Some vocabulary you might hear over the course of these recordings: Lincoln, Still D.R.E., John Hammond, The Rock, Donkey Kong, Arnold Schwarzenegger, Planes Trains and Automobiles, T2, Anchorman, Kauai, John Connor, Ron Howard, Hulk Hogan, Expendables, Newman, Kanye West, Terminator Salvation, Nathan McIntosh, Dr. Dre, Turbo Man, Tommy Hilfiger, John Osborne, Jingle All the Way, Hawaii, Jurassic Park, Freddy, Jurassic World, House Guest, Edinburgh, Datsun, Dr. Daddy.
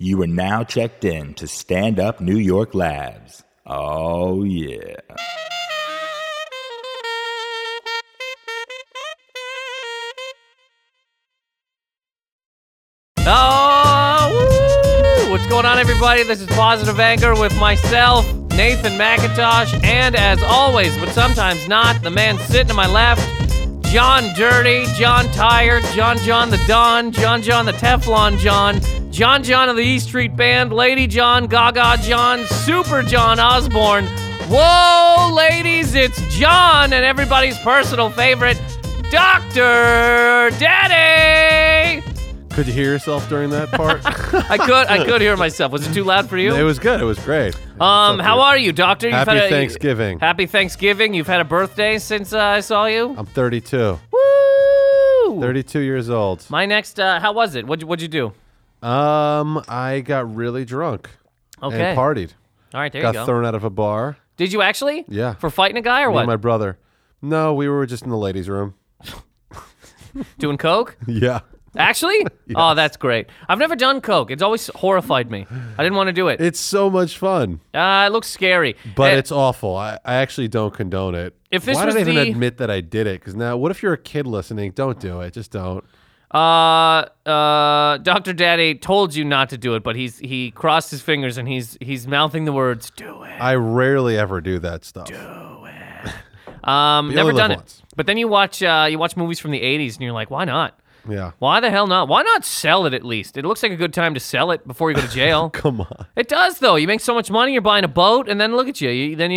You are now checked in to Stand Up New York Labs. Oh, yeah. Oh, woo! What's going on, everybody? This is Positive Anger with myself, Nathan McIntosh, and as always, but sometimes not, the man sitting to my left, John Dirty, John Tired, John the Don, John the Teflon John of the E Street Band, Lady John, Gaga John, Super John Osborne. Whoa, ladies, it's John and everybody's personal favorite, Dr. Daddy! Could you hear yourself during that part? I could hear myself. Was it too loud for you? It was good. It was great. How are you, Doctor? Happy Thanksgiving. Happy Thanksgiving. You've had a birthday since I saw you? I'm 32. Woo! 32 years old. My next, how was it? What'd you do? I got really drunk. Okay. And partied. All right, there you go. Got thrown out of a bar. Did you actually? Yeah. For fighting a guy or what? Me and my brother. No, we were just in the ladies' room. Doing coke? Yeah. Actually? Yes. Oh, that's great. I've never done coke. It's always horrified me. I didn't want to do it. It's so much fun. It looks scary. But it's awful. I actually don't condone it. Why did I even admit that I did it? Because now, what if you're a kid listening? Don't do it. Just don't. Dr. Daddy told you not to do it, but he crossed his fingers and he's mouthing the words, do it. I rarely ever do that stuff. Do it. Never done it. Once. But then you watch movies from the 80s and you're like, why not? Yeah. Why the hell not? Why not sell it at least? It looks like a good time to sell it before you go to jail. Come on. It does, though. You make so much money, you're buying a boat, and then look at you. Then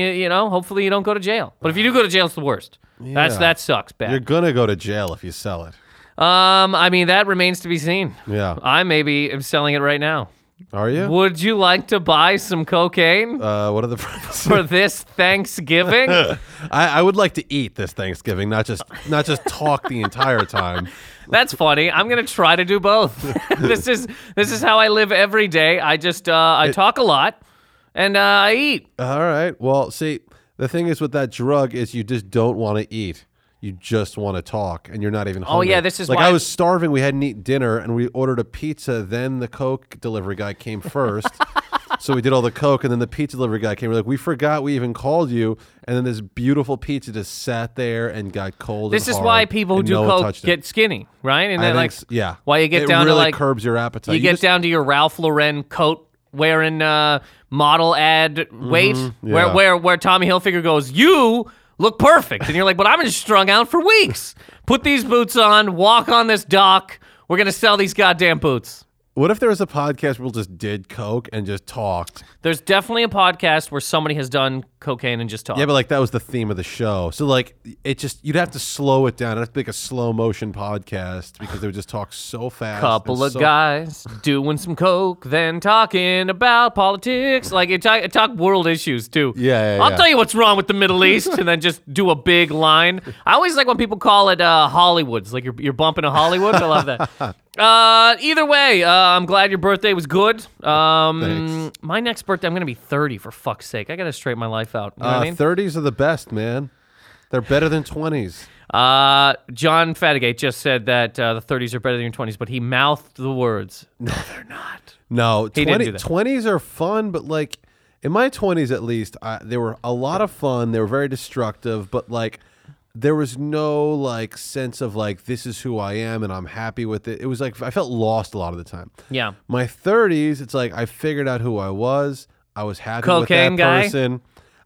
hopefully you don't go to jail. But if you do go to jail, it's the worst. Yeah. That sucks bad. You're going to go to jail if you sell it. I mean, that remains to be seen. Yeah. I maybe am selling it right now. Are you? Would you like to buy some cocaine? What are the prices for this Thanksgiving? I would like to eat this Thanksgiving, not just talk the entire time. That's funny. I'm gonna try to do both. This is how I live every day. I just I talk a lot, and I eat. All right. Well, see, the thing is with that drug is you just don't want to eat. You just want to talk, and you're not even hungry. Oh, yeah, this is why. Like, I was starving. We hadn't eaten dinner, and we ordered a pizza. Then the Coke delivery guy came first. So we did all the Coke, and then the pizza delivery guy came. We're like, we forgot we even called you. And then this beautiful pizza just sat there and got cold. This is why people who do Coke get skinny, right? And then, like, yeah. Why you get down to, like, it really curbs your appetite. You get down to your Ralph Lauren coat wearing model ad weight, yeah. where Tommy Hilfiger goes, you look perfect. And you're like, but I've been strung out for weeks. Put these boots on, walk on this dock. We're going to sell these goddamn boots. What if there was a podcast where we just did coke and just talked? There's definitely a podcast where somebody has done cocaine and just talked. Yeah, but like that was the theme of the show. So like it just, you'd have to slow it down. It'd have to be like a slow motion podcast because they would just talk so fast. Couple of guys doing some coke, then talking about politics. Like it talk world issues too. Yeah. I'll tell you what's wrong with the Middle East and then just do a big line. I always like when people call it Hollywoods. Like you're bumping a Hollywood. I love that. Either way, I'm glad your birthday was good. Thanks. My next birthday, I'm going to be 30 for fuck's sake. I got to straighten my life out. You know what I mean? 30s are the best, man. They're better than 20s. John Fatigate just said that the 30s are better than your 20s, but he mouthed the words. No, they're not. No, he didn't do that. 20s are fun, but like in my 20s at least, they were a lot of fun. They were very destructive, but like there was no like sense of like this is who I am and I'm happy with it. It was like I felt lost a lot of the time. Yeah. My 30s, it's like I figured out who I was. I was happy with that person.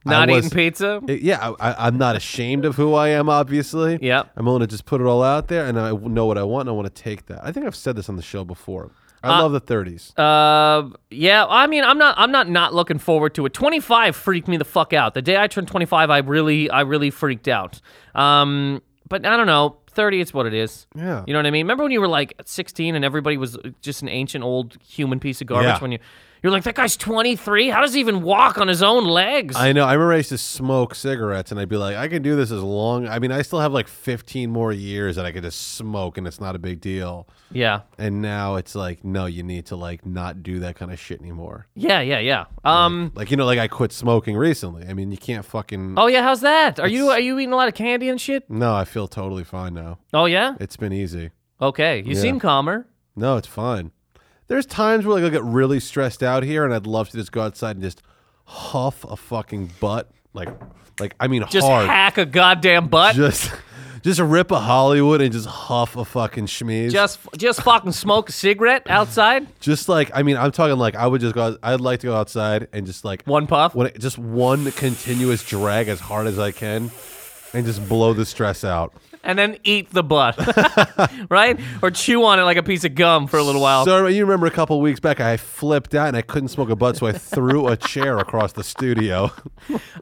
Not eating pizza? Yeah, I'm not ashamed of who I am, obviously. Yeah. I'm willing to just put it all out there, and I know what I want, and I want to take that. I think I've said this on the show before. I love the 30s. Yeah, I mean, I'm not looking forward to it. 25 freaked me the fuck out. The day I turned 25, I really freaked out. But I don't know. 30, it's what it is. Yeah. You know what I mean? Remember when you were like 16 and everybody was just an ancient old human piece of garbage? Yeah. When you're like, that guy's 23? How does he even walk on his own legs? I know. I remember I used to smoke cigarettes and I'd be like, I can do this as long. I mean, I still have like 15 more years that I could just smoke and it's not a big deal. Yeah. And now it's like, no, you need to like not do that kind of shit anymore. Yeah. Like I quit smoking recently. I mean, you can't fucking. Oh yeah, how's that? Are you eating a lot of candy and shit? No, I feel totally fine now. Oh yeah? It's been easy. Okay. You seem calmer. No, it's fine. There's times where like I get really stressed out here, and I'd love to just go outside and just huff a fucking butt, like I mean, just hard. Just hack a goddamn butt. Just rip a Hollywood and just huff a fucking schmeeze. Just fucking smoke a cigarette outside. Just like, I mean, I'm talking like I would just go. I'd like to go outside and just like one puff, just one continuous drag as hard as I can, and just blow the stress out. And then eat the butt, right? Or chew on it like a piece of gum for a little while. So you remember a couple weeks back, I flipped out and I couldn't smoke a butt, so I threw a chair across the studio.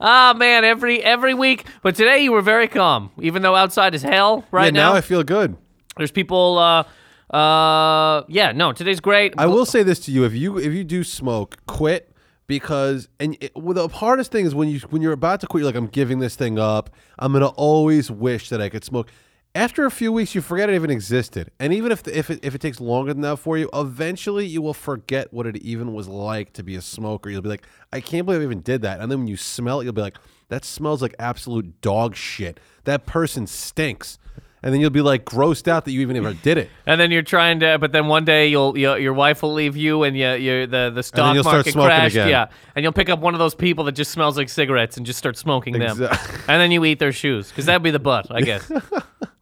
Ah, man, every week. But today you were very calm, even though outside is hell right now. Yeah, now I feel good. There's people, today's great. I will say this to you. If you do smoke, quit. Because the hardest thing is when you're about to quit, you're like, I'm giving this thing up. I'm going to always wish that I could smoke. After a few weeks, you forget it even existed. And even if it takes longer than that for you, eventually you will forget what it even was like to be a smoker. You'll be like, I can't believe I even did that. And then when you smell it, you'll be like, that smells like absolute dog shit. That person stinks. And then you'll be like grossed out that you even ever did it. And then you're trying to, but then one day your wife will leave you, and the stock market crashed. Again. Yeah, and you'll pick up one of those people that just smells like cigarettes and just start smoking them. And then you eat their shoes because that'd be the butt, I guess.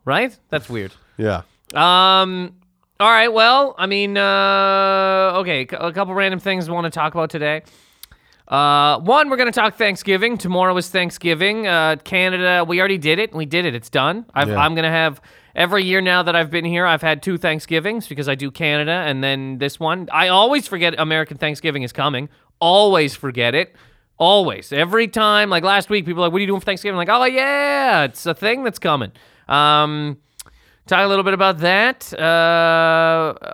Right? That's weird. Yeah. All right. Well, I mean, okay, a couple random things we want to talk about today. One, we're going to talk Thanksgiving. Tomorrow is Thanksgiving. Canada, we already did it. We did it. It's done. I'm going to have, every year now that I've been here, I've had two Thanksgivings because I do Canada and then this one. I always forget American Thanksgiving is coming. Always forget it. Always. Every time. Like last week, people were like, what are you doing for Thanksgiving? I'm like, oh, yeah, it's a thing that's coming. Talk a little bit about that.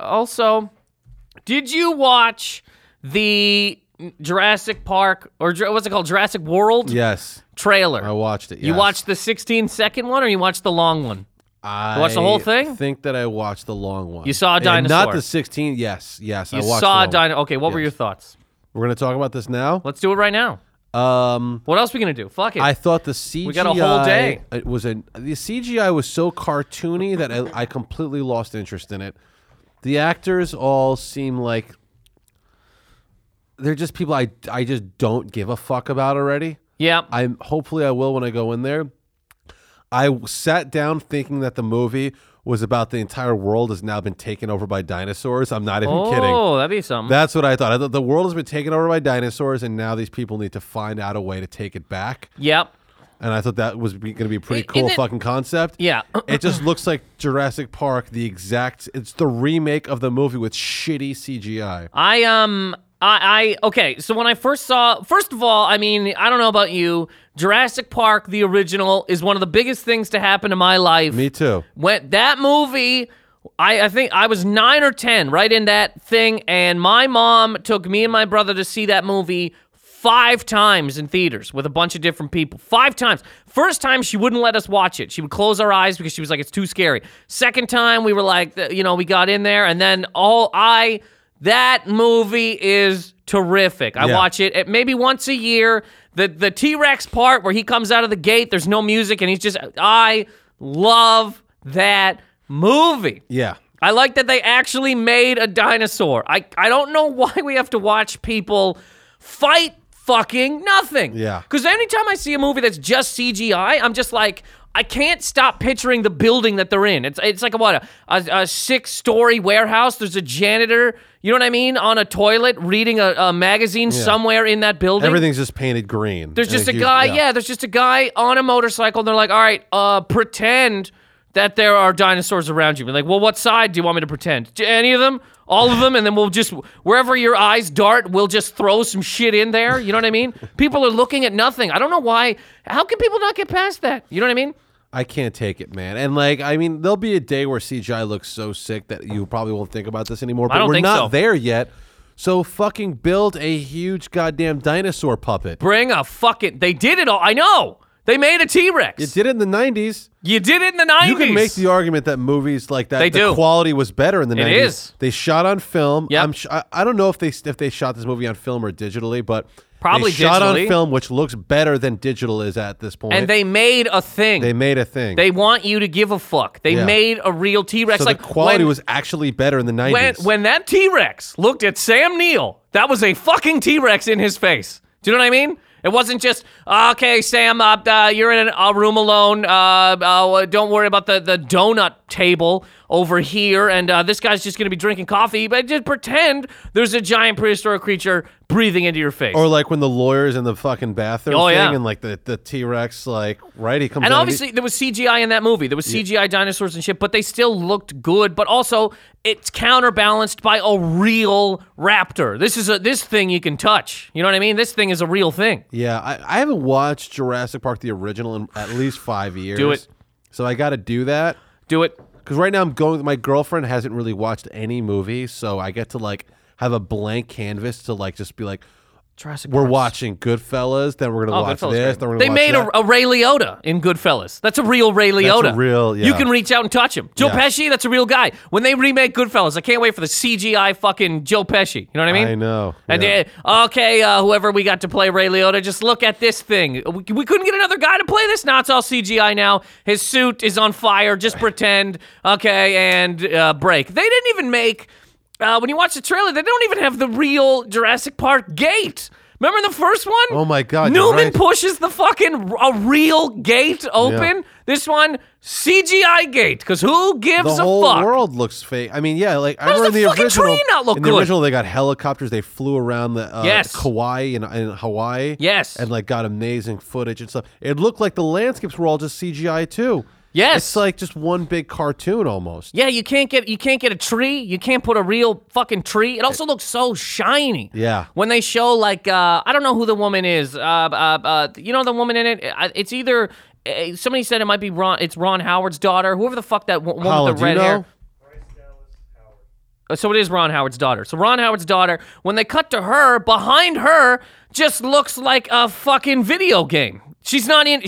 Also, did you watch the Jurassic Park, or what's it called? Jurassic World? Yes. Trailer. I watched it, yes. You watched the 16-second one, or you watched the long one? You watched the whole thing? I think that I watched the long one. You saw a dinosaur. And not the 16, yes. I watched saw a dinosaur. Okay, what were your thoughts? We're going to talk about this now? Let's do it right now. What else are we going to do? Fuck it. I thought the CGI... We got a whole day. The CGI was so cartoony that I completely lost interest in it. The actors all seem like... They're just people I just don't give a fuck about already. Yeah. Hopefully I will when I go in there. I sat down thinking that the movie was about the entire world has now been taken over by dinosaurs. I'm not even kidding. Oh, that'd be something. That's what I thought. I thought the world has been taken over by dinosaurs, and now these people need to find out a way to take it back. Yep. And I thought that was going to be a pretty cool fucking concept. Yeah. It just looks like Jurassic Park, it's the remake of the movie with shitty CGI. So when I first saw, first of all, I mean, I don't know about you, Jurassic Park, the original, is one of the biggest things to happen in my life. Me too. When that movie, I think I was 9 or 10 right in that thing, and my mom took me and my brother to see that movie 5 times in theaters with a bunch of different people. 5 times. First time, she wouldn't let us watch it. She would close our eyes because she was like, it's too scary. Second time, we were like, we got in there, and then that movie is terrific. I watch it maybe once a year. The T-Rex part where he comes out of the gate, there's no music, and he's just... I love that movie. Yeah. I like that they actually made a dinosaur. I don't know why we have to watch people fight fucking nothing. Yeah. Because anytime I see a movie that's just CGI, I'm just like... I can't stop picturing the building that they're in. It's like a 6-story warehouse. There's a janitor, you know what I mean, on a toilet reading a magazine somewhere in that building. Everything's just painted green. There's just there's just a guy on a motorcycle, and they're like, all right, pretend that there are dinosaurs around you. We're like, well, what side do you want me to pretend? Any of them? All of them? And then we'll just, wherever your eyes dart, we'll just throw some shit in there. You know what I mean? People are looking at nothing. I don't know why. How can people not get past that? You know what I mean? I can't take it, man. And there'll be a day where CGI looks so sick that you probably won't think about this anymore. But we're not there yet. So fucking build a huge goddamn dinosaur puppet. Bring a fucking... They did it all. I know. They made a T-Rex. You did it in the 90s. You can make the argument that movies like that, the quality was better in the 90s. It is. They shot on film. Yep. I don't know if they shot this movie on film or digitally, but probably they shot digitally on film, which looks better than digital is at this point. And they made a thing. They want you to give a fuck. They made a real T-Rex. So like, the quality was actually better in the 90s. When that T-Rex looked at Sam Neill, that was a fucking T-Rex in his face. Do you know what I mean? It wasn't just, okay, Sam, you're in a room alone. Don't worry about the donut table over here, and this guy's just going to be drinking coffee. But just pretend there's a giant prehistoric creature breathing into your face. Or like when the lawyer's in the fucking bathroom and like the T-Rex, like, right, he comes and obviously there was CGI in that movie. There was CGI dinosaurs and shit, but they still looked good. But also, it's counterbalanced by a real raptor. This is this thing you can touch. You know what I mean? This thing is a real thing. Yeah, I haven't watched Jurassic Park, the original, in at least 5 years. Do it. So I got to do that. Do it. Because right now I'm going, my girlfriend hasn't really watched any movie, so I get to like have a blank canvas to like just be like, Jurassic Park. We're watching Goodfellas, then we're going to watch this, then we're going to watch that. They made a Ray Liotta in Goodfellas. That's a real Ray Liotta. That's a real, yeah. You can reach out and touch him. Joe Pesci, that's a real guy. When they remake Goodfellas, I can't wait for the CGI fucking Joe Pesci. You know what I mean? I know. And whoever we got to play Ray Liotta, just look at this thing. We couldn't get another guy to play this. Now it's all CGI now. His suit is on fire. Just pretend. Okay, and break. They didn't even make... when you watch the trailer, they don't even have the real Jurassic Park gate. Remember the first one? Oh, my God. Newman pushes the fucking real gate open. Yeah. This one, CGI gate, because who gives a fuck? The whole world looks fake. I mean, yeah, like, I remember the fucking original, tree not look in the good? Original, they got helicopters. They flew around the Kauai in Hawaii. Yes. And, like, got amazing footage and stuff. It looked like the landscapes were all just CGI, too. Yes. It's like just one big cartoon almost. Yeah, you can't get a tree. You can't put a real fucking tree. It also looks so shiny. Yeah. When they show like I don't know who the woman is. You know the woman in it? It's either somebody said it might be Ron. It's Ron Howard's daughter. Whoever the fuck that woman with the red hair. So it is Ron Howard's daughter. So Ron Howard's daughter, when they cut to her, behind her just looks like a fucking video game. She's not in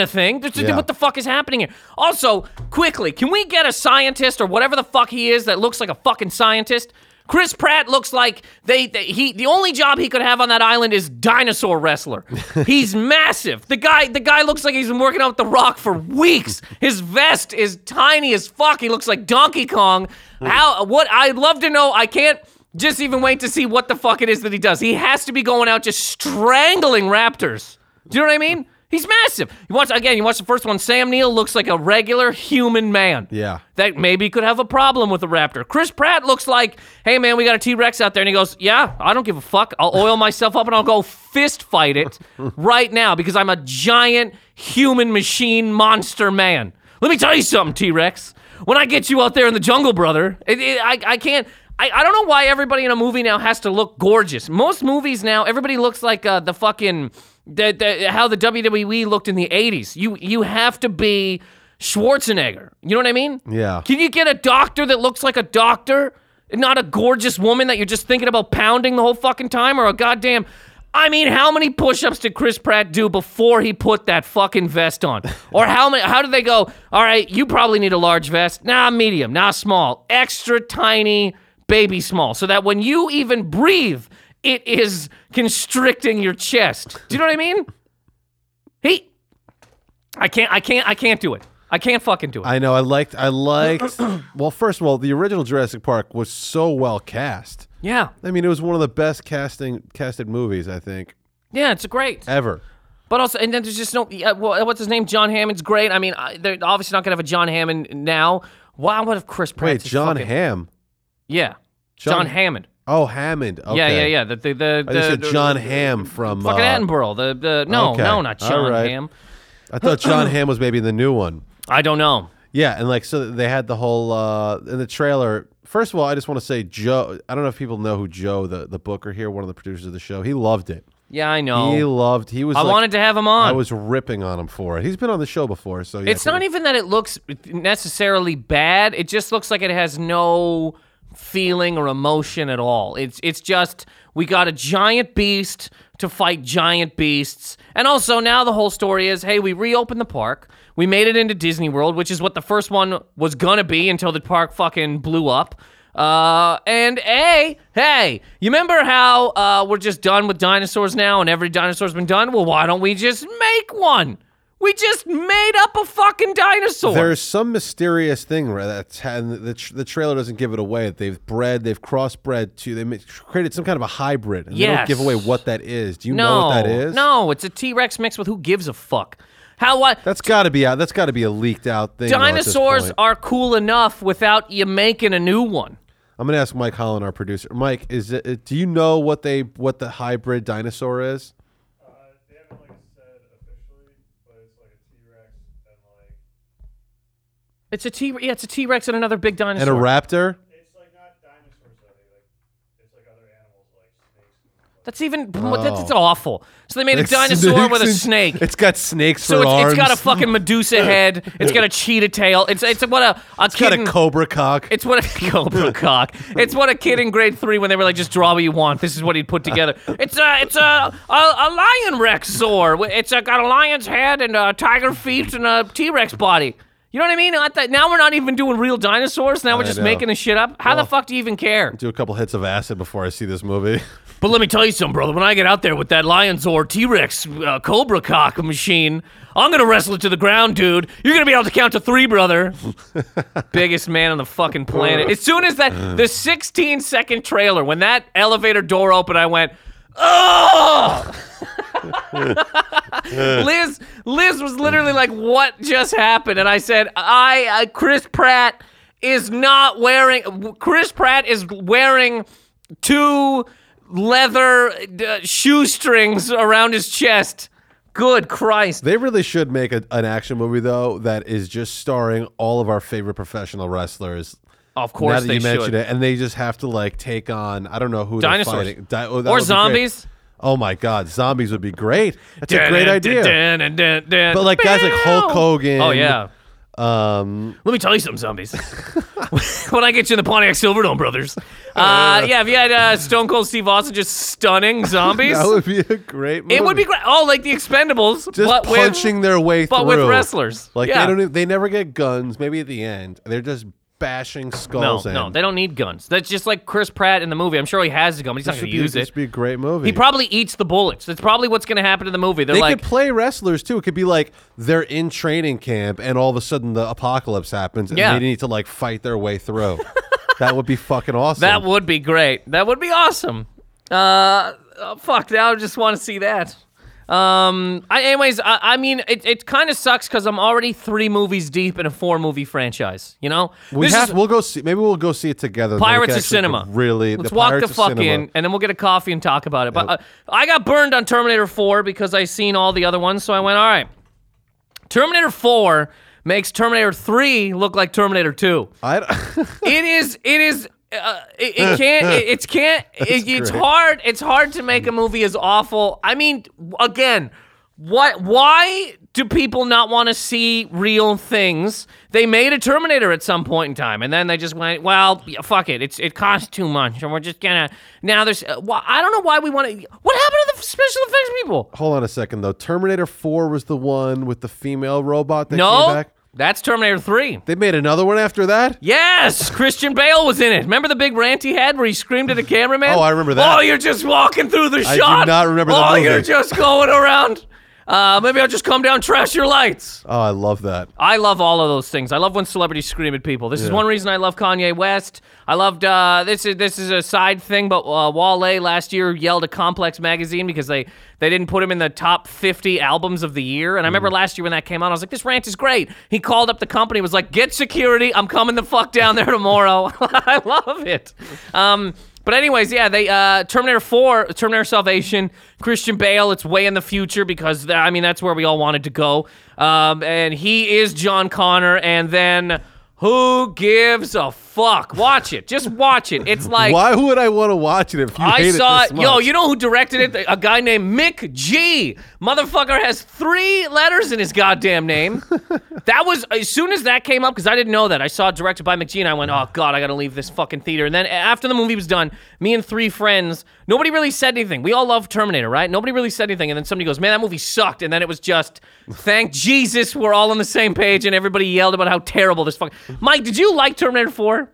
a thing. What the fuck is happening here? Also, quickly, can we get a scientist or whatever the fuck he is that looks like a fucking scientist? Chris Pratt looks like the only job he could have on that island is dinosaur wrestler. He's massive. The guy looks like he's been working out with The Rock for weeks. His vest is tiny as fuck. He looks like Donkey Kong. I'd love to know. I can't just even wait to see what the fuck it is that he does. He has to be going out just strangling raptors. Do you know what I mean? He's massive. You watch the first one. Sam Neill looks like a regular human man. Yeah. That maybe could have a problem with a raptor. Chris Pratt looks like, hey, man, we got a T-Rex out there. And he goes, yeah, I don't give a fuck. I'll oil myself up and I'll go fist fight it right now because I'm a giant human machine monster man. Let me tell you something, T-Rex. When I get you out there in the jungle, brother, I can't. I don't know why everybody in a movie now has to look gorgeous. Most movies now, everybody looks like the fucking... how the WWE looked in the 80s. You have to be Schwarzenegger. You know what I mean? Yeah. Can you get a doctor that looks like a doctor, not a gorgeous woman that you're just thinking about pounding the whole fucking time, or a goddamn... I mean, how many push-ups did Chris Pratt do before he put that fucking vest on? Or how did they go, all right, you probably need a large vest. Nah, medium. Nah, small. Extra tiny, baby small. So that when you even breathe... it is constricting your chest. Do you know what I mean? I can't do it. I can't fucking do it. I know, I liked, well, first of all, the original Jurassic Park was so well cast. Yeah. I mean, it was one of the best casted movies, I think. Yeah, it's great. Ever. But also, and then there's just no, what's his name? John Hammond's great. I mean, they're obviously not going to have a John Hammond now. Wow, what if Chris Pratt? Wait, John Hamm? Yeah, John Hammond. Oh, Hammond. Okay. Yeah. I said John Hamm from fucking Edinburgh. No, not John Hamm. I thought John Hamm was maybe the new one. I don't know. Yeah, and like so they had the whole in the trailer. First of all, I just want to say Joe. I don't know if people know who Joe, the booker here, one of the producers of the show. He loved it. Yeah, I know. He was. I wanted to have him on. I was ripping on him for it. He's been on the show before, so yeah. It's not even that it looks necessarily bad. It just looks like it has no feeling or emotion at all. It's just, we got a giant beast to fight giant beasts. And also now the whole story is, hey, we reopened the park. We made it into Disney World, which is what the first one was gonna be until the park fucking blew up. And hey, you remember how we're just done with dinosaurs now and every dinosaur's been done? Well, why don't we just make one? We just made up a fucking dinosaur. There's some mysterious thing where that's, and the trailer doesn't give it away. They've bred, they've crossbred to, they created some kind of a hybrid. And yes. They don't give away what that is. Do you know what that is? No, it's a T-Rex mixed with who gives a fuck. How what? That's got to be out. That's got to be a leaked out thing. Dinosaurs are cool enough without you making a new one. I'm gonna ask Mike Holland, our producer. Mike, do you know what the hybrid dinosaur is? It's a T-Rex and another big dinosaur. And a raptor? It's like not dinosaurs, I think. It's like other animals like snakes. That's awful. So they made a dinosaur with a snake. It's got snakes for arms. It's got a fucking Medusa head. It's got a cheetah tail. It's got a cobra cock. It's what a cobra cock. It's what a kid in grade 3 when they were like, just draw what you want. This is what he'd put together. It's a lion rexor. It's got a lion's head and a tiger feet and a T-Rex body. You know what I mean? Now we're not even doing real dinosaurs. Now we're just making this shit up. How the fuck do you even care? Do a couple hits of acid before I see this movie. But let me tell you something, brother. When I get out there with that lion's or T-Rex cobra cock machine, I'm going to wrestle it to the ground, dude. You're going to be able to count to 3, brother. Biggest man on the fucking planet. As soon as the 16-second trailer, when that elevator door opened, I went, oh! Liz was literally like, what just happened? And I said, Chris Pratt is wearing 2 leather shoestrings around his chest. Good Christ. They really should make an action movie, though, that is just starring all of our favorite professional wrestlers. Of course they should. Now that you mentioned it, and they just have to, like, take on, I don't know who they're fighting. Or zombies. Oh my God, zombies would be great. That's a great idea. But like guys like Hulk Hogan. Oh yeah. Let me tell you something, zombies. When I get you in the Pontiac Silverdome, brothers. Yeah, if you had Stone Cold Steve Austin just stunning zombies. That would be a great movie. It would be great. Oh, like The Expendables. Just punching their way through. But with wrestlers. Like they never get guns, maybe at the end. They're just bashing skulls in. No, they don't need guns. That's just like Chris Pratt in the movie. I'm sure he has a gun, but he's not going to use it. This would be a great movie. He probably eats the bullets. That's probably what's going to happen in the movie. They could play wrestlers, too. It could be like they're in training camp, and all of a sudden the apocalypse happens, and they need to like fight their way through. That would be fucking awesome. That would be great. That would be awesome. Fuck, now I just want to see that. I mean, it kind of sucks because I'm already 3 movies deep in a 4-movie franchise. You know, we'll go see. Maybe we'll go see it together. Pirates of Cinema. Really, let's walk the fuck in, and then we'll get a coffee and talk about it. But I got burned on Terminator 4 because I seen all the other ones, so I went, all right. Terminator 4 makes Terminator 3 look like Terminator 2. It is. It's hard to make a movie as awful. I mean, again, why do people not want to see real things? They made a Terminator at some point in time, and then they just went, well, fuck it. It costs too much, and we're just gonna. Now there's. I don't know why we want to. What happened to the special effects people? Hold on a second, though. Terminator 4 was the one with the female robot that came back. That's Terminator 3. They made another one after that? Yes! Christian Bale was in it. Remember the big rant he had where he screamed at the cameraman? Oh, I remember that. Oh, you're just walking through the shot. I do not remember that movie. Oh, you're just going around. Maybe I'll just come down, trash your lights. Oh, I love that. I love all of those things. I love when celebrities scream at people. This is one reason I love Kanye West. I loved, this is a side thing, but Wale last year yelled at Complex Magazine because they didn't put him in the top 50 albums of the year. And I remember last year when that came out, I was like, this rant is great. He called up the company, was like, get security. I'm coming the fuck down there tomorrow. I love it. But anyways, yeah, they Terminator 4, Terminator Salvation, Christian Bale, it's way in the future because, I mean, that's where we all wanted to go. And he is John Connor, and then who gives a fuck? fuck. Watch it. Just watch it. It's like... Why would I want to watch it if you hate it this much? Yo, you know who directed it? A guy named Mick G. Motherfucker has 3 letters in his goddamn name. That was... As soon as that came up, because I didn't know that. I saw it directed by McG and I went, oh, God, I got to leave this fucking theater. And then after the movie was done, me and 3 friends, nobody really said anything. We all love Terminator, right? Nobody really said anything. And then somebody goes, man, that movie sucked. And then it was just, thank Jesus we're all on the same page and everybody yelled about how terrible this fucking... Mike, did you like Terminator 4?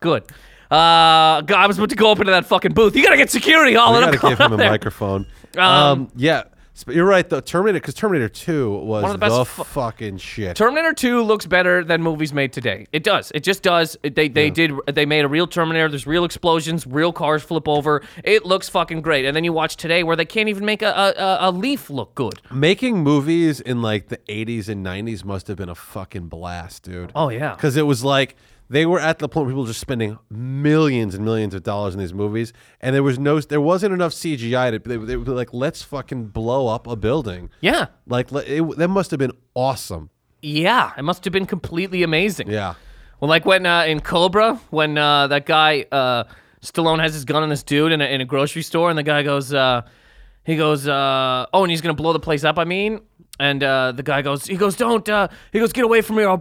Good. God, I was about to go up into that fucking booth. You got to get security all in. I got to give him a microphone. Yeah. You're right, though. Terminator, because Terminator 2 was one of the best fucking shit. Terminator 2 looks better than movies made today. It does. It just does. They made a real Terminator. There's real explosions. Real cars flip over. It looks fucking great. And then you watch today where they can't even make a leaf look good. Making movies in like the 80s and 90s must have been a fucking blast, dude. Oh, yeah. Because it was like... They were at the point where people were just spending millions and millions of dollars in these movies, and there wasn't enough CGI. They were like, let's fucking blow up a building. Yeah, like that must have been awesome. Yeah, it must have been completely amazing. Yeah, well, like when in Cobra, when that guy Stallone has his gun on this dude in a grocery store, and the guy goes, oh, and he's gonna blow the place up. I mean. And the guy goes, don't, get away from here. I'll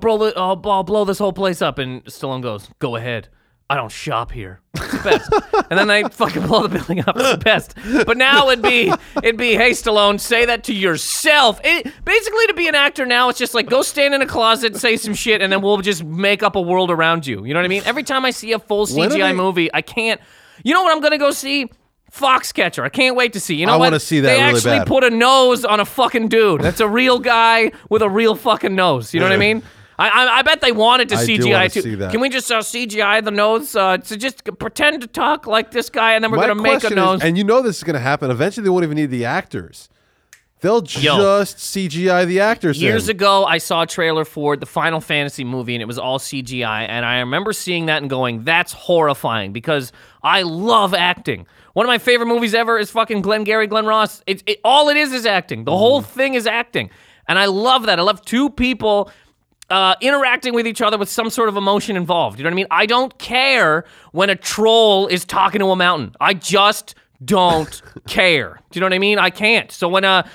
blow this whole place up. And Stallone goes, go ahead. I don't shop here. It's the best. And then they fucking blow the building up. It's the best. But now it'd be, hey, Stallone, say that to yourself. Basically, to be an actor now, it's just like, go stand in a closet, say some shit, and then we'll just make up a world around you. You know what I mean? Every time I see a full CGI movie, I can't. You know what I'm going to go see? Foxcatcher. I can't wait to see. You know what? I want to see that really bad. They actually put a nose on a fucking dude. That's a real guy with a real fucking nose. You know what I mean? I bet they wanted to CGI too. Can we just CGI the nose? So just pretend to talk like this guy, and then we're going to make a nose. And you know this is going to happen. Eventually, they won't even need the actors. They'll just CGI the actors. Years ago, I saw a trailer for the Final Fantasy movie, and it was all CGI. And I remember seeing that and going, that's horrifying, because I love acting. One of my favorite movies ever is fucking Glengarry Glen Ross. It all it is acting. The whole thing is acting. And I love that. I love 2 people interacting with each other with some sort of emotion involved. You know what I mean? I don't care when a troll is talking to a mountain. I just don't care. Do you know what I mean? I can't. So when, and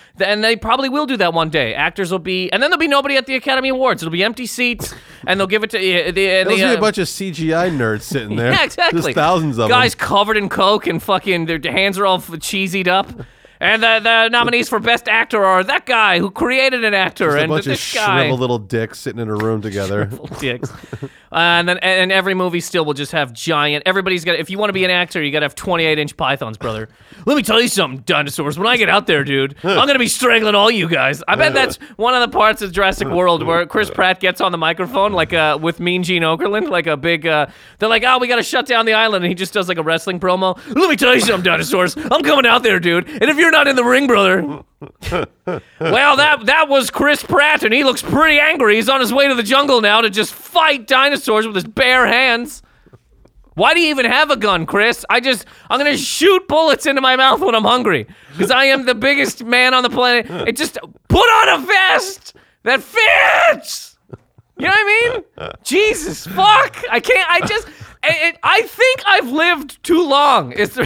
they probably will do that one day. Actors will be, and then there'll be nobody at the Academy Awards. It'll be empty seats, and they'll give it to, there'll be a bunch of CGI nerds sitting there. Yeah, exactly. There's thousands of guys covered in coke and fucking, their hands are all cheesied up. And the nominees for Best Actor are that guy who created an actor and this guy. A bunch of shriveled little dicks sitting in a room together. Dicks. And every movie still will just have giant... Everybody's got... If you want to be an actor, you got to have 28-inch pythons, brother. Let me tell you something, dinosaurs. When I get out there, dude, I'm going to be strangling all you guys. I bet that's one of the parts of Jurassic World where Chris Pratt gets on the microphone like with Mean Gene Okerlund, like a big... they're like, oh, we got to shut down the island. And he just does like a wrestling promo. Let me tell you something, dinosaurs. I'm coming out there, dude. And if you're not in the ring, brother. Well, that was Chris Pratt, and he looks pretty angry. He's on his way to the jungle now to just fight dinosaurs with his bare hands. Why do you even have a gun, Chris? I'm going to shoot bullets into my mouth when I'm hungry because I am the biggest man on the planet. It just put on a vest that fits. You know what I mean? Jesus, fuck. I think I've lived too long. It's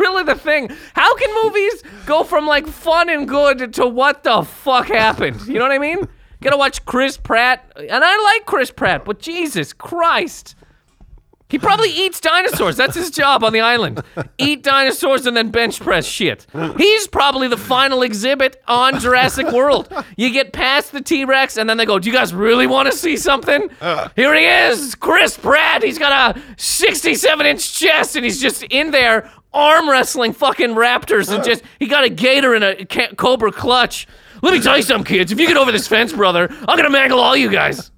really the thing. How can movies go from like fun and good to what the fuck happened? You know what I mean? Gotta watch Chris Pratt. And I like Chris Pratt, but Jesus Christ. He probably eats dinosaurs. That's his job on the island. Eat dinosaurs and then bench press shit. He's probably the final exhibit on Jurassic World. You get past the T-Rex and then they go, do you guys really want to see something? Here he is, Chris Pratt. He's got a 67-inch chest and he's just in there arm wrestling fucking raptors and just, he got a gator and a cobra clutch. Let me tell you something, kids. If you get over this fence, brother, I'm going to mangle all you guys.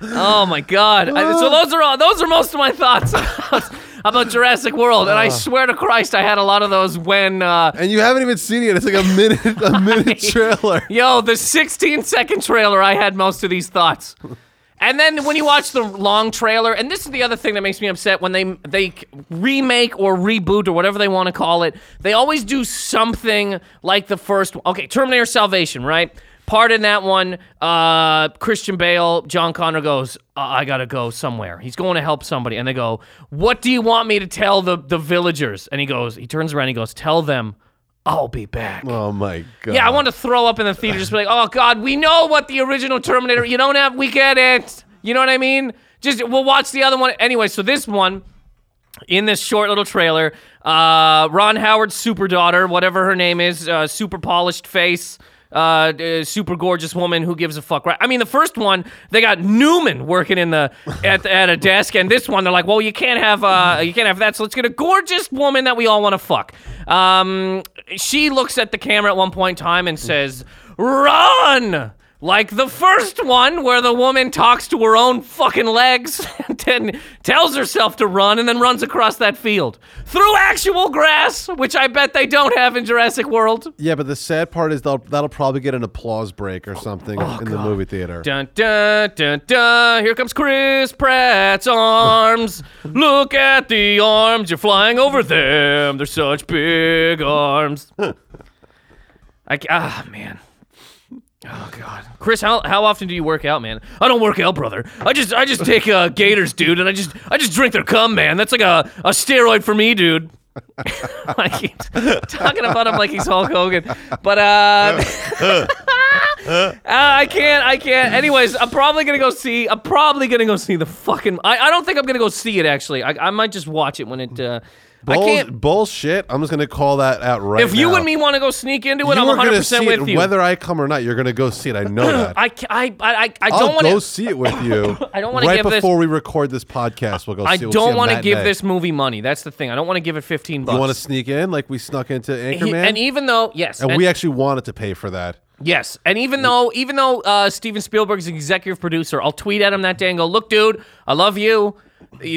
Oh my God! So those are most of my thoughts about Jurassic World, and I swear to Christ, I had a lot of those when. And you haven't even seen it. It's like a minute trailer. Yo, the 16-second trailer. I had most of these thoughts, and then when you watch the long trailer, and this is the other thing that makes me upset when they remake or reboot or whatever they want to call it. They always do something like the first one. Okay, Terminator Salvation, right? Part in that one, Christian Bale, John Connor goes, I gotta go somewhere. He's going to help somebody. And they go, what do you want me to tell the villagers? And he goes, he turns around and he goes, tell them, I'll be back. Oh, my God. Yeah, I want to throw up in the theater, just be like, oh, God, we know what the original Terminator, you don't have, we get it. You know what I mean? Just, we'll watch the other one. Anyway, so this one, in this short little trailer, Ron Howard's super daughter, whatever her name is, super polished face, super gorgeous woman, who gives a fuck, right? I mean, the first one, they got Newman working in the at a desk, and this one, they're like, well, you can't have that, so let's get a gorgeous woman that we all want to fuck. She looks at the camera at one point in time and says, run! Like the first one, where the woman talks to her own fucking legs and tells herself to run and then runs across that field through actual grass, which I bet they don't have in Jurassic World. Yeah, but the sad part is that'll probably get an applause break or something the movie theater. Dun, dun, dun, dun. Here comes Chris Pratt's arms. Look at the arms. You're flying over them. They're such big arms. Man. Oh, God. Chris, how often do you work out, man? I don't work out, brother. I just take Gators, dude, and I just drink their cum, man. That's like a steroid for me, dude. I keep talking about him like he's Hulk Hogan. But, I can't. Anyways, I'm probably going to go see the fucking... I don't think I'm going to go see it, actually. I might just watch it when it... Bullshit. I'm just going to call that out right now. If you and me want to go sneak into it, I'm 100% with you. Whether I come or not, you're going to go see it. I know that. I'll go see it with you. I don't want to give this... Right before we record this podcast, we'll go see it. I don't want to give this movie money. That's the thing. I don't want to give it $15. You want to sneak in like we snuck into Anchorman? And even though... Yes. And we actually wanted to pay for that. Yes, and even though Steven Spielberg's executive producer, I'll tweet at him that day and go, look, dude, I love you.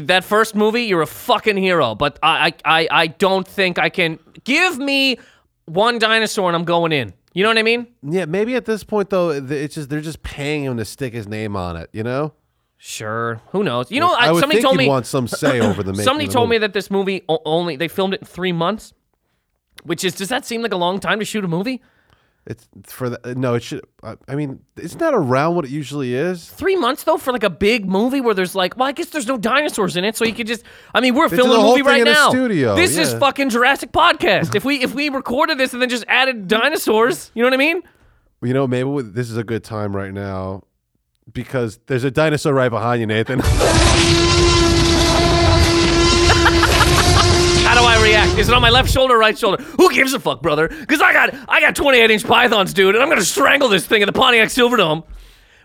That first movie, you're a fucking hero, but I don't think I can. Give me one dinosaur and I'm going in. You know what I mean? Yeah, maybe at this point, though, it's just they're just paying him to stick his name on it, you know? Sure. Who knows? You know, somebody told me... I would think he wants some say over the making. Somebody told me that this movie, only they filmed it in 3 months, which is, does that seem like a long time to shoot a movie? It's for the, no, it should. I mean, isn't that around what it usually is? 3 months though for like a big movie where there's like, well, I guess there's no dinosaurs in it, so you could just. I mean, we're filming a movie right now. Studio. This is fucking Jurassic Podcast. If we recorded this and then just added dinosaurs, you know what I mean? You know, maybe this is a good time right now because there's a dinosaur right behind you, Nathan. How do I react? Is it on my left shoulder or right shoulder? Who gives a fuck, brother? Because I got 28-inch pythons, dude, and I'm going to strangle this thing at the Pontiac Silverdome.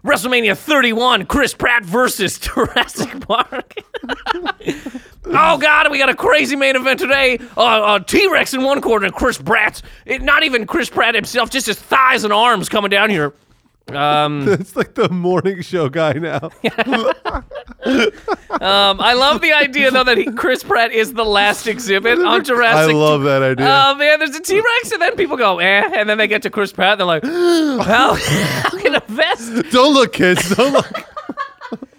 WrestleMania 31, Chris Pratt versus Jurassic Park. Oh, God, we got a crazy main event today. T-Rex in one corner, Chris Pratt. Not even Chris Pratt himself, just his thighs and arms coming down here. It's like the morning show guy now. I love the idea though that Chris Pratt is the last exhibit on Jurassic. I love that idea. Oh man, there's a T-Rex and then people go and then they get to Chris Pratt and they're like, how can a vest? Don't look, kids. Don't look.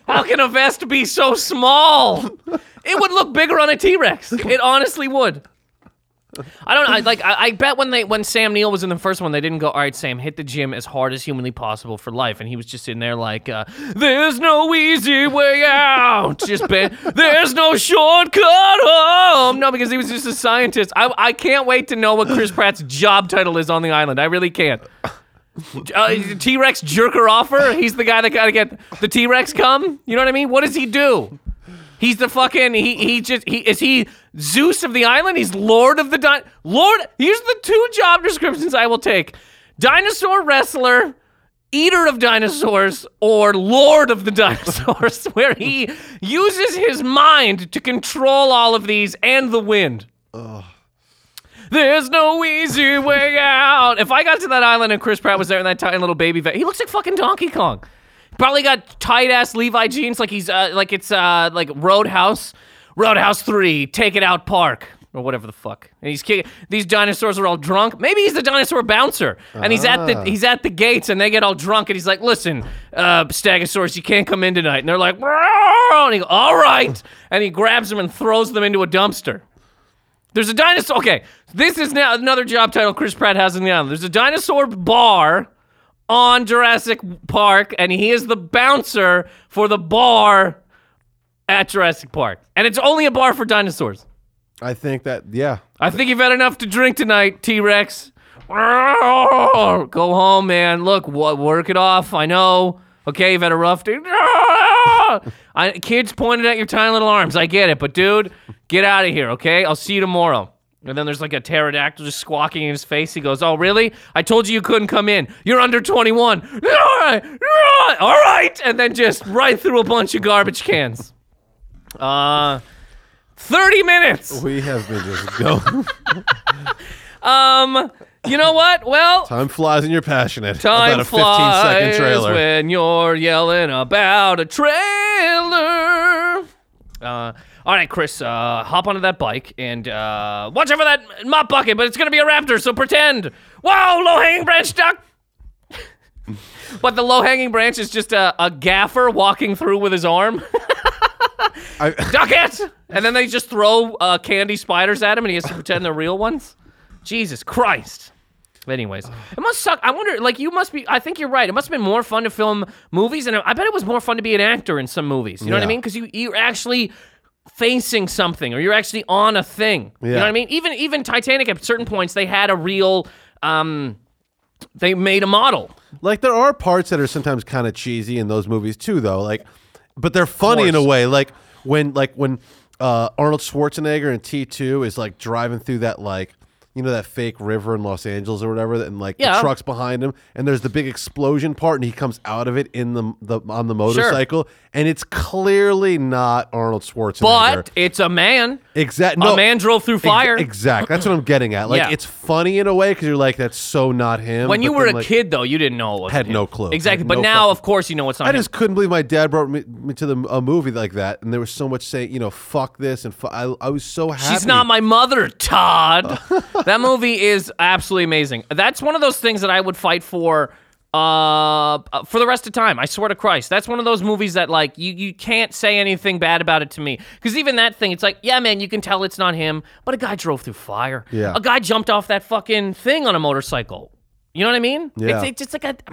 How can a vest be so small? It would look bigger on a T-Rex. It honestly would. I bet when Sam Neill was in the first one, they didn't go, all right, Sam, hit the gym as hard as humanly possible for life. And he was just in there like, there's no easy way out. There's no shortcut home. No, because he was just a scientist. I can't wait to know what Chris Pratt's job title is on the island. I really can't. T-Rex jerker offer? He's the guy that got to get the T-Rex come? You know what I mean? What does he do? He's the fucking, is he Zeus of the island? He's Lord of the Lord, here's the two job descriptions I will take. Dinosaur wrestler, eater of dinosaurs, or Lord of the Dinosaurs, where he uses his mind to control all of these and the wind. Ugh. There's no easy way out. If I got to that island and Chris Pratt was there in that tiny little baby vet, he looks like fucking Donkey Kong. Probably got tight-ass Levi jeans like he's, like it's, like Roadhouse 3, Take It Out Park, or whatever the fuck. And he's kicking, these dinosaurs are all drunk. Maybe he's the dinosaur bouncer, and he's at the gates, and they get all drunk, and he's like, listen, Stegosaurus, you can't come in tonight. And they're like, and he goes, all right. And he grabs them and throws them into a dumpster. There's a dinosaur, okay, this is now another job title Chris Pratt has in the island. There's a dinosaur bar on Jurassic Park, and he is the bouncer for the bar at Jurassic Park. And it's only a bar for dinosaurs. I think that, yeah. I think you've had enough to drink tonight, T-Rex. Go home, man. Look, work it off. I know. Okay, you've had a rough day. Kids pointed at your tiny little arms. I get it, but dude, get out of here, okay? I'll see you tomorrow. And then there's like a pterodactyl just squawking in his face. He goes, oh, really? I told you you couldn't come in. You're under 21. All right. And then just right through a bunch of garbage cans. 30 minutes. We have been just going. You know what? Well, time flies when you're passionate. Time flies when you're yelling about a trailer. All right, Chris, hop onto that bike and watch out for that mop bucket, but it's going to be a raptor, so pretend. Whoa, low-hanging branch stuck. But the low-hanging branch is just a gaffer walking through with his arm. Duck it! And then they just throw candy spiders at him, and he has to pretend they're real ones. Jesus Christ. Anyways, it must suck. I wonder, like, you must be, I think you're right. It must have been more fun to film movies, and I bet it was more fun to be an actor in some movies. You know what I mean? Because you're actually facing something, or you're actually on a thing. Yeah. You know what I mean? Even Titanic, at certain points, they had a real, they made a model. Like, there are parts that are sometimes kind of cheesy in those movies, too, though. Like, but they're funny in a way. Like, when Arnold Schwarzenegger in T2 is, like, driving through that, like, you know, that fake river in Los Angeles or whatever, and like the truck's behind him, and there's the big explosion part, and he comes out of it in the on the motorcycle, and it's clearly not Arnold Schwarzenegger, but it's a man. Exactly, a man drove through fire. Exactly, that's what I'm getting at. Like, it's funny in a way because you're like, that's so not him. When you were a kid, though, you didn't know it was him. Had no clue. Exactly, but now, of course, you know it's not him. I just couldn't believe my dad brought me to a movie like that, and there was so much saying, you know, fuck this, and I was so happy. She's not my mother, Todd. That movie is absolutely amazing. That's one of those things that I would fight for the rest of time. I swear to Christ. That's one of those movies that, like, you can't say anything bad about it to me. Because even that thing, it's like, yeah, man, you can tell it's not him, but a guy drove through fire. Yeah. A guy jumped off that fucking thing on a motorcycle. You know what I mean? Yeah. It's just like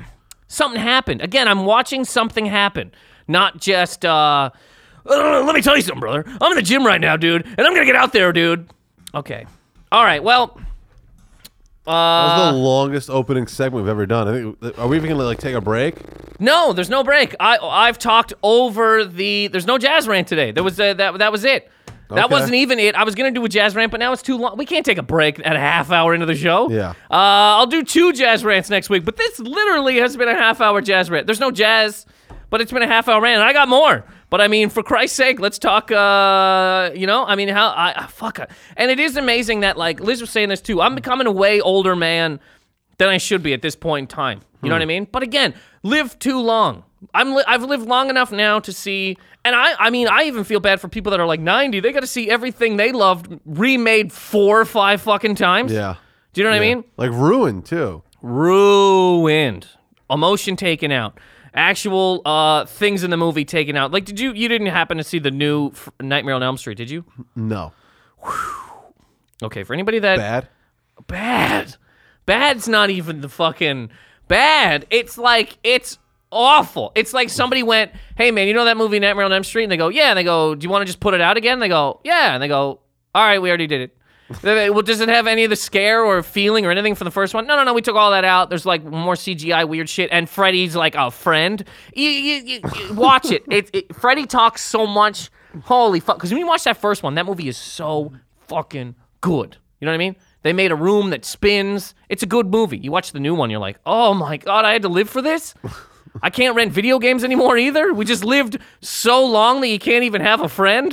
something happened. Again, I'm watching something happen, not just, let me tell you something, brother. I'm in the gym right now, dude, and I'm going to get out there, dude. Okay. All right, well, that was the longest opening segment we've ever done. I think, are we even gonna like take a break? No, there's no break. I've talked over there's no jazz rant today. There was that was it. Okay. That wasn't even it. I was gonna do a jazz rant, but now it's too long. We can't take a break at a half hour into the show. Yeah. I'll do 2 jazz rants next week, but this literally has been a half hour jazz rant. There's no jazz, but it's been a half hour rant, and I got more. But I mean, for Christ's sake, let's talk, you know, I mean, how, and it is amazing that, like, Liz was saying this too, I'm becoming a way older man than I should be at this point in time. You know what I mean? But again, live too long. I've lived long enough now to see, and I mean, I even feel bad for people that are like 90, they got to see everything they loved remade 4 or 5 fucking times. Yeah. Do you know what I mean? Like ruined too. Ruined. Emotion taken out. Actual things in the movie taken out. Like, you didn't happen to see the new Nightmare on Elm Street, did you? No. Whew. Okay, for anybody that... Bad. Bad's not even the fucking... Bad. It's like, it's awful. It's like somebody went, hey, man, you know that movie Nightmare on Elm Street? And they go, yeah. And they go, do you want to just put it out again? And they go, yeah. And they go, all right, we already did it. Well, does it have any of the scare or feeling or anything from the first one? No, we took all that out. There's like more CGI weird shit, and Freddy's like a friend. You watch it. Freddy talks so much. Holy fuck. Because when you watch that first one, that movie is so fucking good. You know what I mean? They made a room that spins. It's a good movie. You watch the new one, you're like, oh my God, I had to live for this? I can't rent video games anymore either. We just lived so long that you can't even have a friend.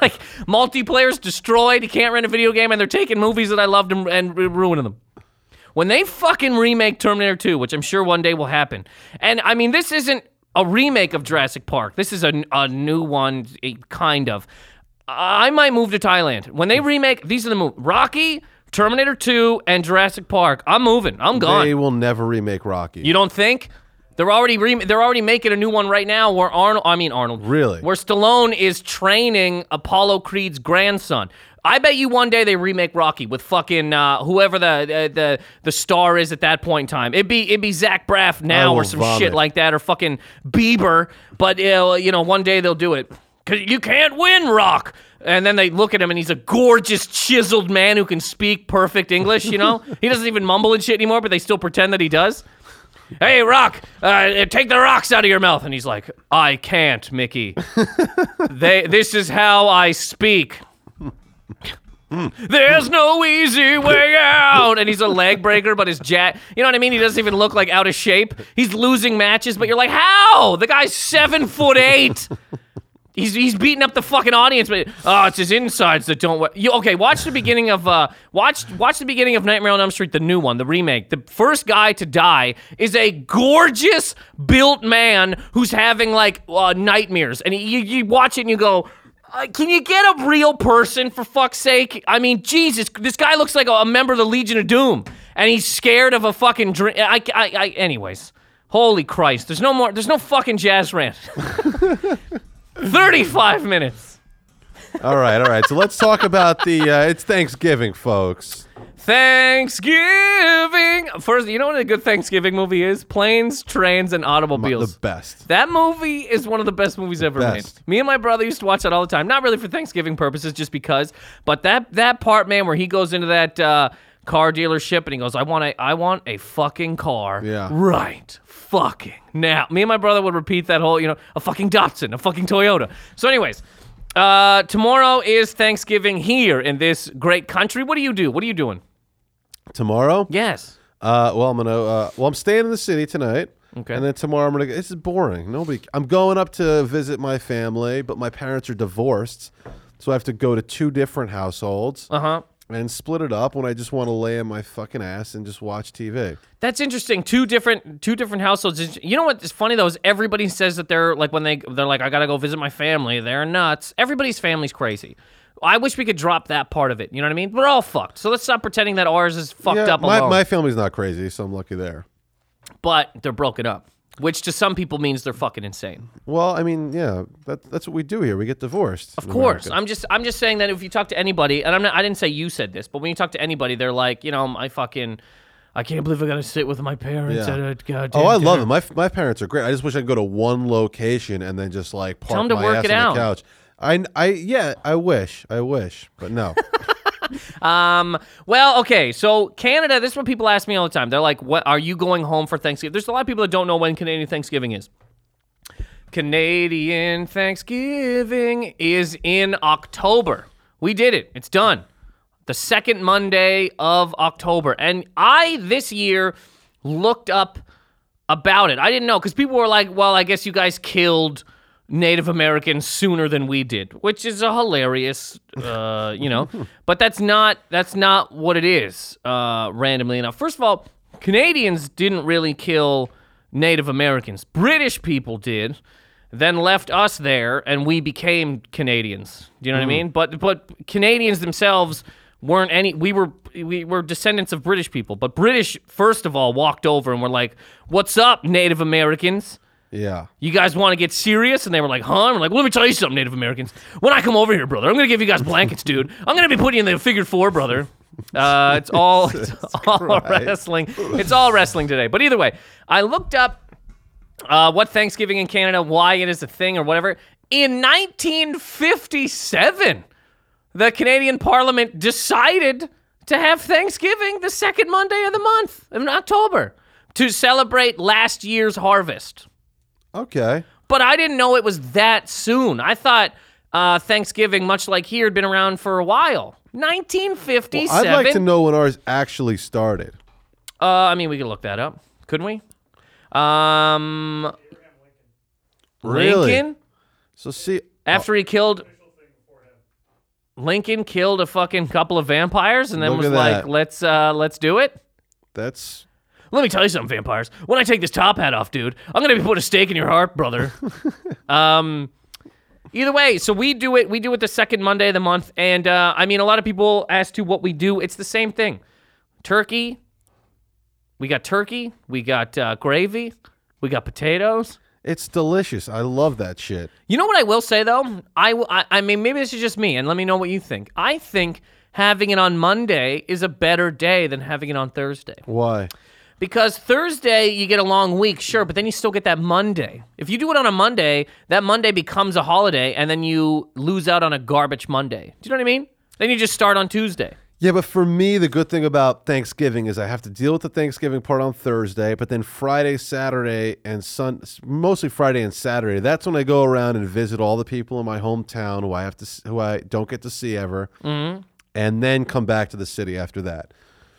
Like, multiplayer's destroyed. You can't rent a video game, and they're taking movies that I loved and ruining them. When they fucking remake Terminator 2, which I'm sure one day will happen. And, I mean, this isn't a remake of Jurassic Park. This is a new one, kind of. I might move to Thailand. When they remake, these are the movies. Rocky, Terminator 2, and Jurassic Park. I'm moving. I'm gone. They will never remake Rocky. You don't think? They're already making a new one right now where Arnold... Really? Where Stallone is training Apollo Creed's grandson. I bet you one day they remake Rocky with fucking whoever the star is at that point in time. It'd be Zach Braff now or some shit like that, or fucking Bieber. But you know, one day they'll do it. 'Cause you can't win, Rock. And then they look at him, and he's a gorgeous, chiseled man who can speak perfect English. You know, he doesn't even mumble and shit anymore, but they still pretend that he does. Hey, Rock, take the rocks out of your mouth. And he's like, I can't, Mickey. This is how I speak. There's no easy way out. And he's a leg breaker, but his jack, you know what I mean? He doesn't even look like out of shape. He's losing matches, but you're like, how? The guy's 7'8". He's beating up the fucking audience, but it's his insides that don't work. Okay, watch the beginning of watch the beginning of Nightmare on Elm Street, the new one, the remake. The first guy to die is a gorgeous built man who's having like nightmares, and you watch it and you go, can you get a real person for fuck's sake? I mean, Jesus, this guy looks like a member of the Legion of Doom, and he's scared of a fucking drink. Anyways, holy Christ, there's no fucking jazz rant. 35 minutes. All right. So let's talk about the, it's Thanksgiving, folks. Thanksgiving. First, you know what a good Thanksgiving movie is? Planes, Trains, and Automobiles. The best. That movie is one of the best movies ever made. Me and my brother used to watch that all the time. Not really for Thanksgiving purposes, just because. But that part, man, where he goes into that car dealership and he goes, I want a fucking car. Yeah. Right. Fucking now, me and my brother would repeat that whole, a fucking Datsun, a fucking Toyota. So anyways, tomorrow is Thanksgiving here in this great country. What do you do? What are you doing tomorrow? Yes. I'm staying in the city tonight. Okay. And then tomorrow I'm gonna. This is boring. I'm going up to visit my family, but my parents are divorced, so I have to go to two different households. Uh huh. And split it up when I just want to lay in my fucking ass and just watch TV. That's interesting. Two different households. You know what's funny though is everybody says that they're like when they're like I gotta go visit my family. They're nuts. Everybody's family's crazy. I wish we could drop that part of it. You know what I mean? We're all fucked. So let's stop pretending that ours is fucked up alone. My family's not crazy, so I'm lucky there. But they're broken up, which to some people means they're fucking insane. Well, I mean, yeah, that's what we do here. We get divorced. Of course. America. I'm just saying that if you talk to anybody, and I didn't say you said this, but when you talk to anybody, they're like, I can't believe I got to sit with my parents at a goddamn dinner. Love them. My parents are great. I just wish I could go to one location and then just like park my ass on the couch. I wish, but no. Okay, so Canada, this is what people ask me all the time. They're like, what, are you going home for Thanksgiving? There's a lot of people that don't know when Canadian Thanksgiving is. Canadian Thanksgiving is in October. We did it. It's done. The second Monday of October. And I, this year, looked up about it. I didn't know, because people were like, well, I guess you guys killed Native Americans sooner than we did, which is a hilarious, but that's not what it is, randomly enough. First of all, Canadians didn't really kill Native Americans. British people did, then left us there, and we became Canadians. Do you know what I mean? But Canadians themselves weren't any, we were descendants of British people, but British, first of all, walked over and were like, what's up, Native Americans? Yeah. You guys want to get serious? And they were like, huh? And we're like, well, let me tell you something, Native Americans. When I come over here, brother, I'm going to give you guys blankets, dude. I'm going to be putting you in the figure four, brother. It's all wrestling. It's all wrestling today. But either way, I looked up what Thanksgiving in Canada, why it is a thing or whatever. In 1957, the Canadian Parliament decided to have Thanksgiving the second Monday of the month in October to celebrate last year's harvest. Okay. But I didn't know it was that soon. I thought Thanksgiving, much like here, had been around for a while. 1957. Well, I'd like to know when ours actually started. We could look that up, couldn't we? Really? Lincoln? So see, after he killed, Lincoln killed a fucking couple of vampires and then was like, let's do it. That's. Let me tell you something, vampires. When I take this top hat off, dude, I'm going to be putting a stake in your heart, brother. Either way, so we do it. We do it the second Monday of the month. And, a lot of people as to what we do. It's the same thing. Turkey. We got gravy. We got potatoes. It's delicious. I love that shit. You know what I will say, though? I mean, maybe this is just me, and let me know what you think. I think having it on Monday is a better day than having it on Thursday. Why? Because Thursday, you get a long week, sure, but then you still get that Monday. If you do it on a Monday, that Monday becomes a holiday, and then you lose out on a garbage Monday. Do you know what I mean? Then you just start on Tuesday. Yeah, but for me, the good thing about Thanksgiving is I have to deal with the Thanksgiving part on Thursday, but then Friday, Saturday, and Sunday, mostly Friday and Saturday, that's when I go around and visit all the people in my hometown who I don't get to see ever, and then come back to the city after that.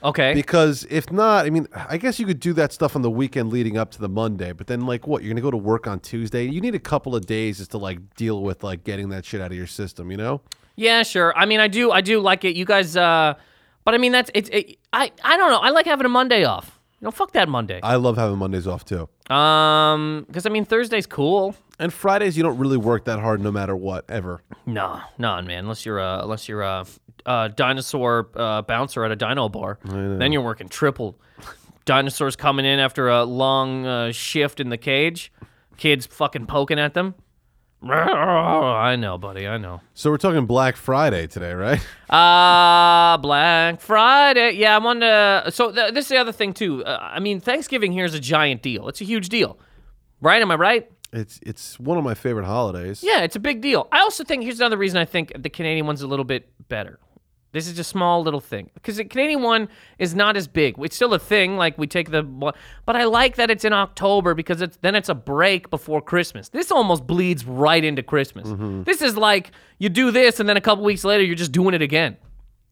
Okay. Because if not, I mean, I guess you could do that stuff on the weekend leading up to the Monday, but then, like, what? You're going to go to work on Tuesday? You need a couple of days just to, like, deal with, like, getting that shit out of your system, you know? Yeah, sure. I mean, I do like it. You guys, but I mean, I don't know. I like having a Monday off. You know, fuck that Monday. I love having Mondays off too. Because I mean, Thursday's cool. And Fridays, you don't really work that hard, no matter what, ever. No, man. Unless you're a dinosaur bouncer at a dino bar, then you're working triple. Dinosaurs coming in after a long shift in the cage. Kids fucking poking at them. I know, buddy, I know. So we're talking Black Friday today, right? Black Friday. Yeah, I wanted to... So this is the other thing, too. I mean, Thanksgiving here is a giant deal. It's a huge deal. Right? Am I right? It's one of my favorite holidays. Yeah, it's a big deal. I also think... Here's another reason I think the Canadian one's a little bit better. This is a small little thing. Because the Canadian one is not as big. It's still a thing, like we take the... But I like that it's in October because it's a break before Christmas. This almost bleeds right into Christmas. Mm-hmm. This is like you do this and then a couple weeks later you're just doing it again.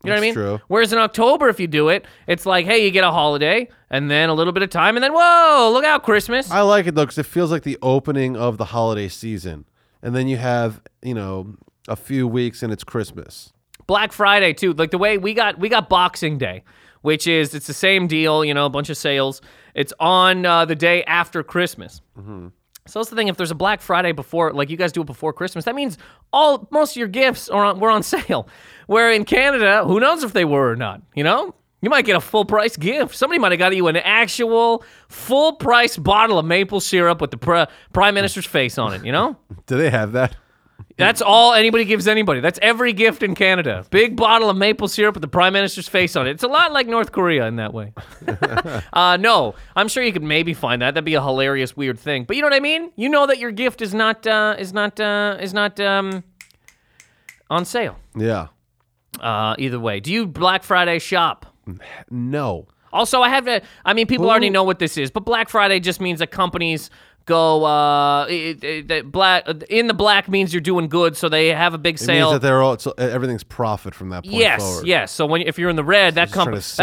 You know That's what I mean? True. Whereas in October, if you do it, it's like, hey, you get a holiday and then a little bit of time and then, whoa, look out, Christmas. I like it, though, because it feels like the opening of the holiday season. And then you have, you know, a few weeks and it's Christmas. Black Friday, too. Like, the way we got Boxing Day, which is, it's the same deal, you know, a bunch of sales. It's on the day after Christmas. Mm-hmm. So that's the thing. If there's a Black Friday before, like you guys do it before Christmas, that means most of your gifts were on sale. Where in Canada, who knows if they were or not, you know? You might get a full-price gift. Somebody might have got you an actual full-price bottle of maple syrup with the Prime Minister's face on it, you know? Do they have that? That's all anybody gives anybody. That's every gift in Canada. Big bottle of maple syrup with the Prime Minister's face on it. It's a lot like North Korea in that way. No, I'm sure you could maybe find that. That'd be a hilarious, weird thing. But you know what I mean? You know that your gift is not on sale. Yeah. Either way. Do you Black Friday shop? No. Also, people already know what this is, but Black Friday just means that companies... Go black in the black means you're doing good, so they have a big sale. It means that everything's profit from that point forward. Yes. So if you're in the red, so that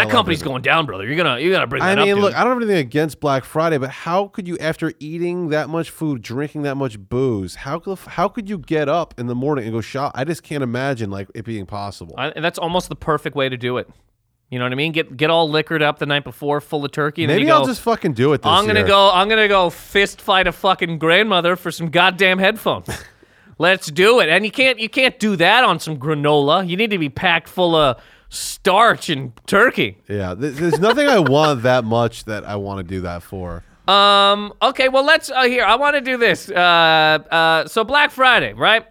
company's going down, brother. You're gonna bring that up. I mean, look, I don't have anything against Black Friday, but how could you, after eating that much food, drinking that much booze, how could you get up in the morning and go shop? I just can't imagine like it being possible. And that's almost the perfect way to do it. You know what I mean? Get all liquored up the night before, full of turkey. Maybe I'll just fucking do it this year. I'm gonna go fist fight a fucking grandmother for some goddamn headphones. Let's do it. And you can't do that on some granola. You need to be packed full of starch and turkey. Yeah, there's nothing I want that much that I want to do that for. Okay. Well, let's here. I want to do this. So Black Friday, right?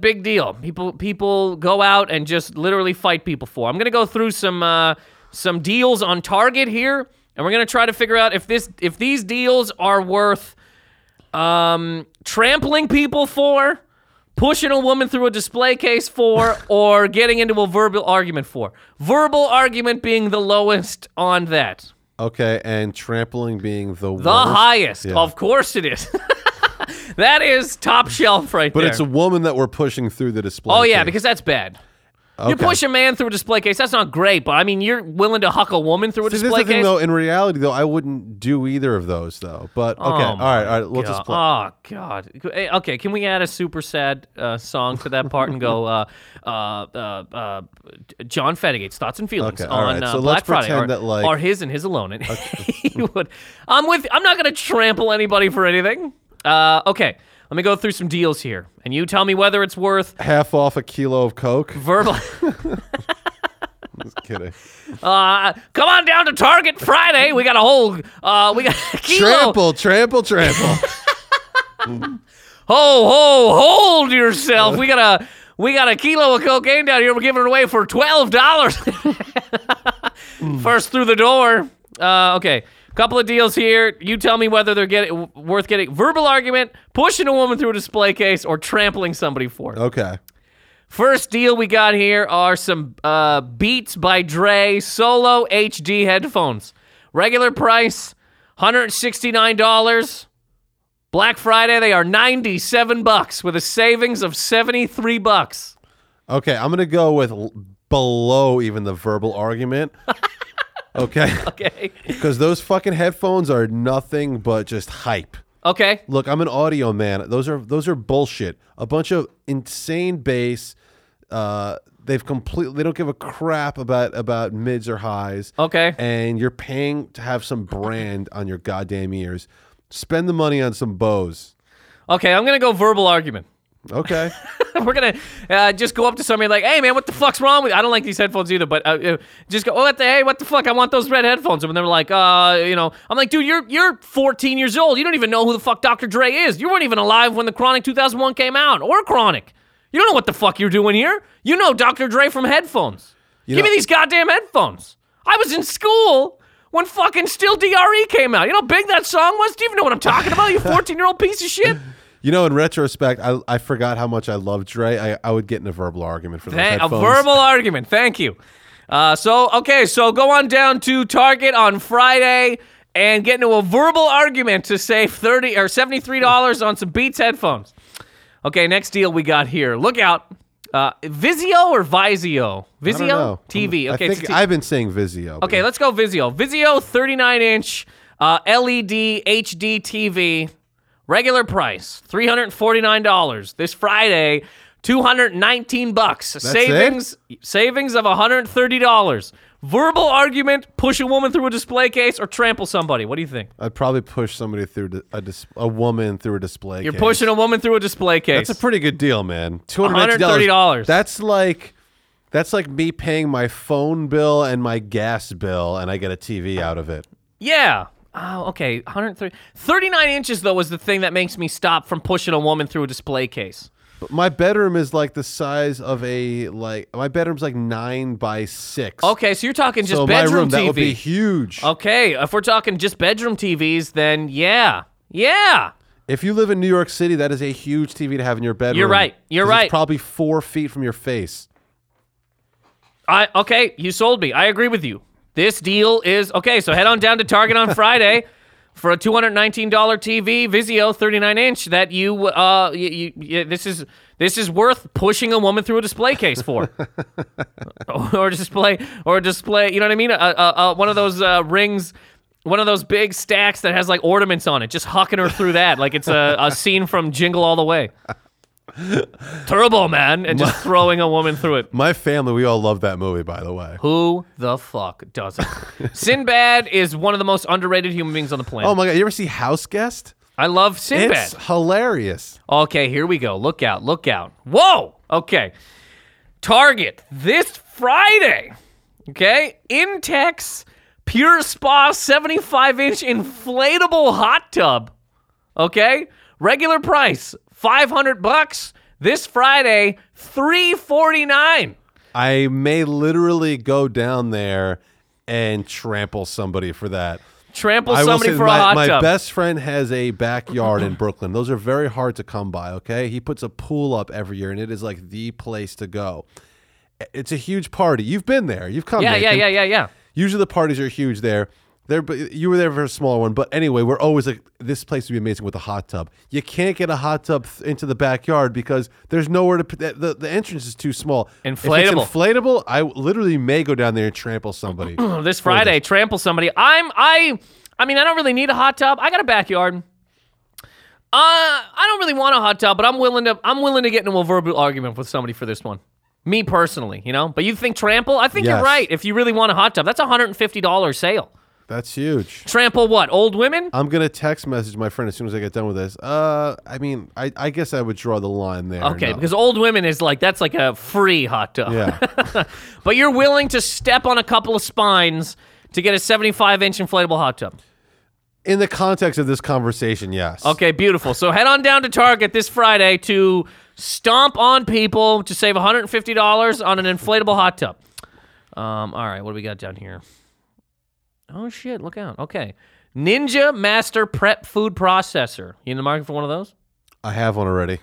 Big deal. People go out and just literally fight people for. I'm gonna go through some deals on Target here, and we're gonna try to figure out if these deals are worth trampling people for, pushing a woman through a display case for, or getting into a verbal argument for. Verbal argument being the lowest on that. Okay, and trampling being the worst. Highest. Yeah. Of course it is. That is top shelf right there. But it's a woman that we're pushing through the display case. Oh, yeah, because that's bad. Okay. You push a man through a display case, that's not great, but I mean, you're willing to huck a woman through a display case? Thing, though, in reality, though, I wouldn't do either of those, though. But, okay, all right, we'll just play. Oh, God. Okay, can we add a super sad song to that part and go, John Fettigate's Thoughts and Feelings on Black Friday, or his and his alone. And okay. I'm not going to trample anybody for anything. Okay, let me go through some deals here, and you tell me whether it's worth... Half off a kilo of Coke? Verbal... Just kidding. Come on down to Target Friday. We got a whole... we got a kilo. Trample. Hold yourself. We got a kilo of cocaine down here. We're giving it away for $12. First through the door. Okay. Couple of deals here. You tell me whether they're worth getting. Verbal argument, pushing a woman through a display case, or trampling somebody for it. Okay. First deal we got here are some Beats by Dre Solo HD headphones. Regular price, $169. Black Friday, they are $97 with a savings of $73. Okay, I'm going to go with below even the verbal argument. Okay. Because those fucking headphones are nothing but just hype. Okay. Look, I'm an audio man. Those are bullshit. A bunch of insane bass. They don't give a crap about mids or highs. Okay. And you're paying to have some brand on your goddamn ears. Spend the money on some Bose. Okay, I'm gonna go verbal argument. Okay. We're going to just go up to somebody like, hey, man, what the fuck's wrong with you? I don't like these headphones either, but just go, what the fuck? I want those red headphones. And they're like, I'm like, dude, you're 14 years old. You don't even know who the fuck Dr. Dre is. You weren't even alive when the Chronic 2001 came out, or Chronic. You don't know what the fuck you're doing here. You know Dr. Dre from headphones. Give me these goddamn headphones. I was in school when fucking Still DRE came out. You know how big that song was? Do you even know what I'm talking about, you 14-year-old piece of shit? You know, in retrospect, I forgot how much I loved Dre. I would get in a verbal argument for those headphones. A verbal argument. Thank you. So go on down to Target on Friday and get into a verbal argument to save $73 on some Beats headphones. Okay, next deal we got here. Look out. Vizio or Vizio? Vizio? I don't know. TV. Okay, I think I've been saying Vizio. Okay, let's go Vizio. Vizio 39-inch LED HD TV. Regular price, $349. This Friday, $219. That's savings of $130. Verbal argument, push a woman through a display case, or trample somebody. What do you think? I'd probably push somebody through a woman through a display case. You're pushing a woman through a display case. That's a pretty good deal, man. $230. That's like me paying my phone bill and my gas bill, and I get a TV out of it. Yeah. Oh, okay, 39 inches, though, is the thing that makes me stop from pushing a woman through a display case. But my bedroom is like the size of my bedroom's like 9 by 6. Okay, so you're talking just bedroom TV. That would be huge. Okay, if we're talking just bedroom TVs, then yeah. If you live in New York City, that is a huge TV to have in your bedroom. You're right. It's probably 4 feet from your face. Okay, you sold me. I agree with you. This deal is, okay, so head on down to Target on Friday for a $219 TV, Vizio 39-inch that this is worth pushing a woman through a display case for. or display, you know what I mean? One of those rings, one of those big stacks that has like ornaments on it, just hucking her through that like it's a scene from Jingle All the Way. Turbo Man, and just throwing a woman through it. My family, we all love that movie, by the way. Who the fuck doesn't? Sinbad is one of the most underrated human beings on the planet. Oh my god, you ever see House Guest? I love Sinbad. It's hilarious. Okay, here we go. Look out. Whoa! Okay. Target this Friday. Okay? Intex Pure Spa 75-inch inflatable hot tub. Okay? Regular price. $500 this Friday, $349. I may literally go down there and trample somebody for that. My best friend has a backyard in Brooklyn. Those are very hard to come by, okay? He puts a pool up every year, and it is like the place to go. It's a huge party. You've been there. You've come there. Yeah. Usually the parties are huge there. You were there for a smaller one, but anyway, we're always like, this place would be amazing with a hot tub. You can't get a hot tub into the backyard because there's nowhere to put the entrance is too small. Inflatable. If it's inflatable, I literally may go down there and trample somebody. This Friday, trample somebody. I mean, I don't really need a hot tub. I got a backyard. I don't really want a hot tub, but I'm willing to get into a verbal argument with somebody for this one. Me personally, you know? But you think trample? I think You're right. If you really want a hot tub, that's a $150 sale. That's huge. Trample what? Old women? I'm going to text message my friend as soon as I get done with this. I guess I would draw the line there. Okay, because old women is like, that's like a free hot tub. Yeah. But you're willing to step on a couple of spines to get a 75-inch inflatable hot tub. In the context of this conversation, yes. Okay, beautiful. So head on down to Target this Friday to stomp on people to save $150 on an inflatable hot tub. All right, what do we got down here? Oh, shit, look out. Okay. Ninja Master Prep Food Processor. You in the market for one of those? I have one already.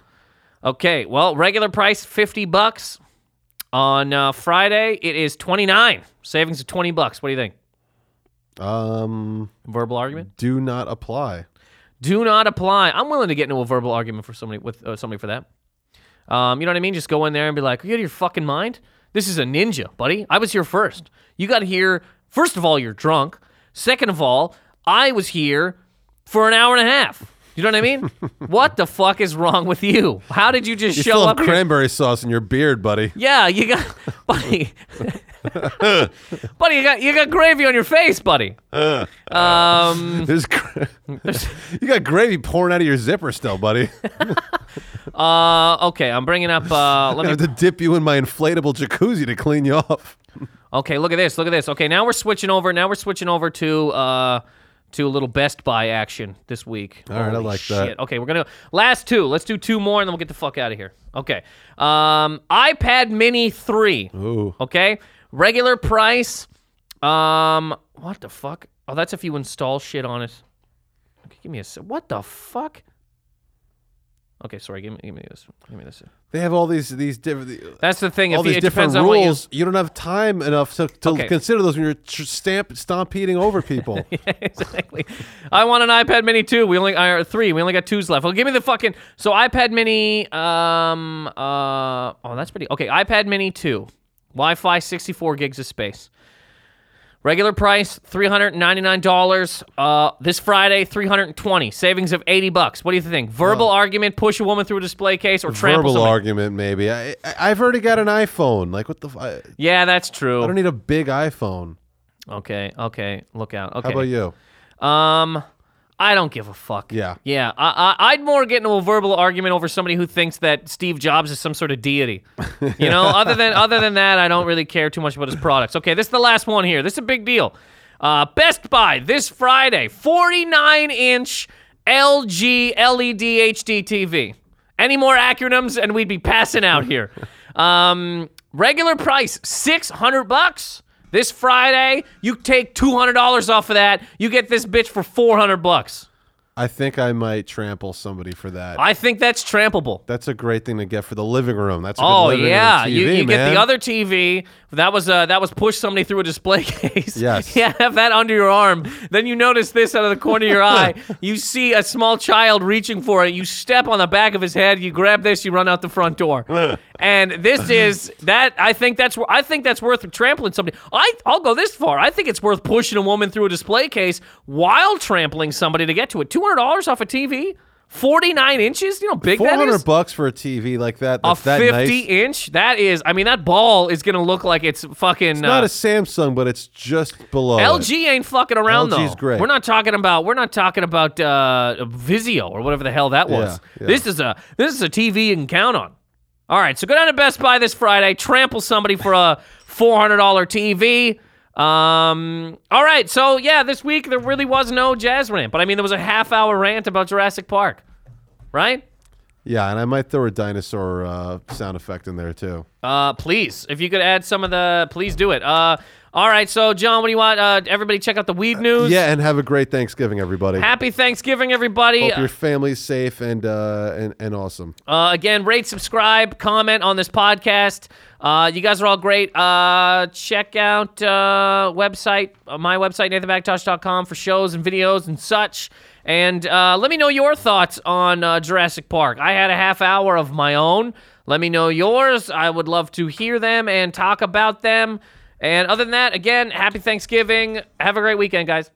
Okay, well, regular price, $50. On Friday, it is $29. Savings of $20. What do you think? Verbal argument? Do not apply. Do not apply. I'm willing to get into a verbal argument for somebody with somebody for that. You know what I mean? Just go in there and be like, "Are you out of your fucking mind? This is a ninja, buddy. I was here first. You got here. First of all, you're drunk. Second of all, I was here for an hour and a half. You know what I mean? What the fuck is wrong with you? How did you just you show still up? Have cranberry sauce in your beard, buddy. Yeah, you got, buddy. Buddy, you got gravy on your face, buddy. You got gravy pouring out of your zipper still, buddy. Okay, I'm bringing up. I have to dip you in my inflatable jacuzzi to clean you off. Okay, look at this. Okay, now we're switching over. To a little Best Buy action this week. All right, I like that. Okay, we're going to... Last two. Let's do two more, and then we'll get the fuck out of here. Okay. iPad Mini 3. Ooh. Okay? Regular price. What the fuck? Oh, that's if you install shit on it. Okay, give me a... What the fuck? Okay, sorry. Give me this. They have all these different... That's the thing. All these different rules. You don't have time enough to consider those when you're stomp-eating over people. Yeah, exactly. I want an iPad Mini 2. Or 3. We only got 2s left. Well, give me the fucking... So iPad Mini... that's pretty... Okay, iPad Mini 2. Wi-Fi, 64 gigs of space. Regular price, $399. This Friday, $320. Savings of $80. What do you think? Verbal argument, push a woman through a display case, or trample somebody? Verbal argument, maybe. I've already got an iPhone. Like, what the... yeah, that's true. I don't need a big iPhone. Okay. Look out. Okay. How about you? I don't give a fuck. Yeah. I'd more get into a verbal argument over somebody who thinks that Steve Jobs is some sort of deity. You know, other than that, I don't really care too much about his products. Okay, this is the last one here. This is a big deal. Best Buy this Friday, 49-inch LG LED HD TV. Any more acronyms, and we'd be passing out here. Regular price, $600. This Friday, you take $200 off of that. You get this bitch for $400. I think I might trample somebody for that. I think that's trampleable. That's a great thing to get for the living room. That's a good living room TV, you man. Get the other TV. That was push somebody through a display case. Yes. Yeah, have that under your arm. Then you notice this out of the corner of your eye. You see a small child reaching for it. You step on the back of his head. You grab this. You run out the front door. And this is that. I think that's worth trampling somebody. I'll go this far. I think it's worth pushing a woman through a display case while trampling somebody to get to it. $200 off a TV, 49 inches. You know, big that is. $400 for a TV like that. That's a 50-inch. That is. I mean, that ball is gonna look like it's fucking. It's not a Samsung, but it's just below. LG ain't fucking around though. LG's great. We're not talking about Vizio or whatever the hell that was. Yeah. This is a TV you can count on. All right, so go down to Best Buy this Friday, trample somebody for a $400 TV. All right, so yeah, this week there really was no jazz rant, but I mean there was a half-hour rant about Jurassic Park, right? Yeah, and I might throw a dinosaur sound effect in there too. Please, if you could add some of the, please do it. All right, so John, what do you want? Everybody check out the Weed News. Yeah, and have a great Thanksgiving, everybody. Happy Thanksgiving, everybody. Hope your family's safe and awesome. Again, rate, subscribe, comment on this podcast. You guys are all great. Check out my website, NathanMcIntosh.com, for shows and videos and such. And let me know your thoughts on Jurassic Park. I had a half hour of my own. Let me know yours. I would love to hear them and talk about them. And other than that, again, happy Thanksgiving. Have a great weekend, guys.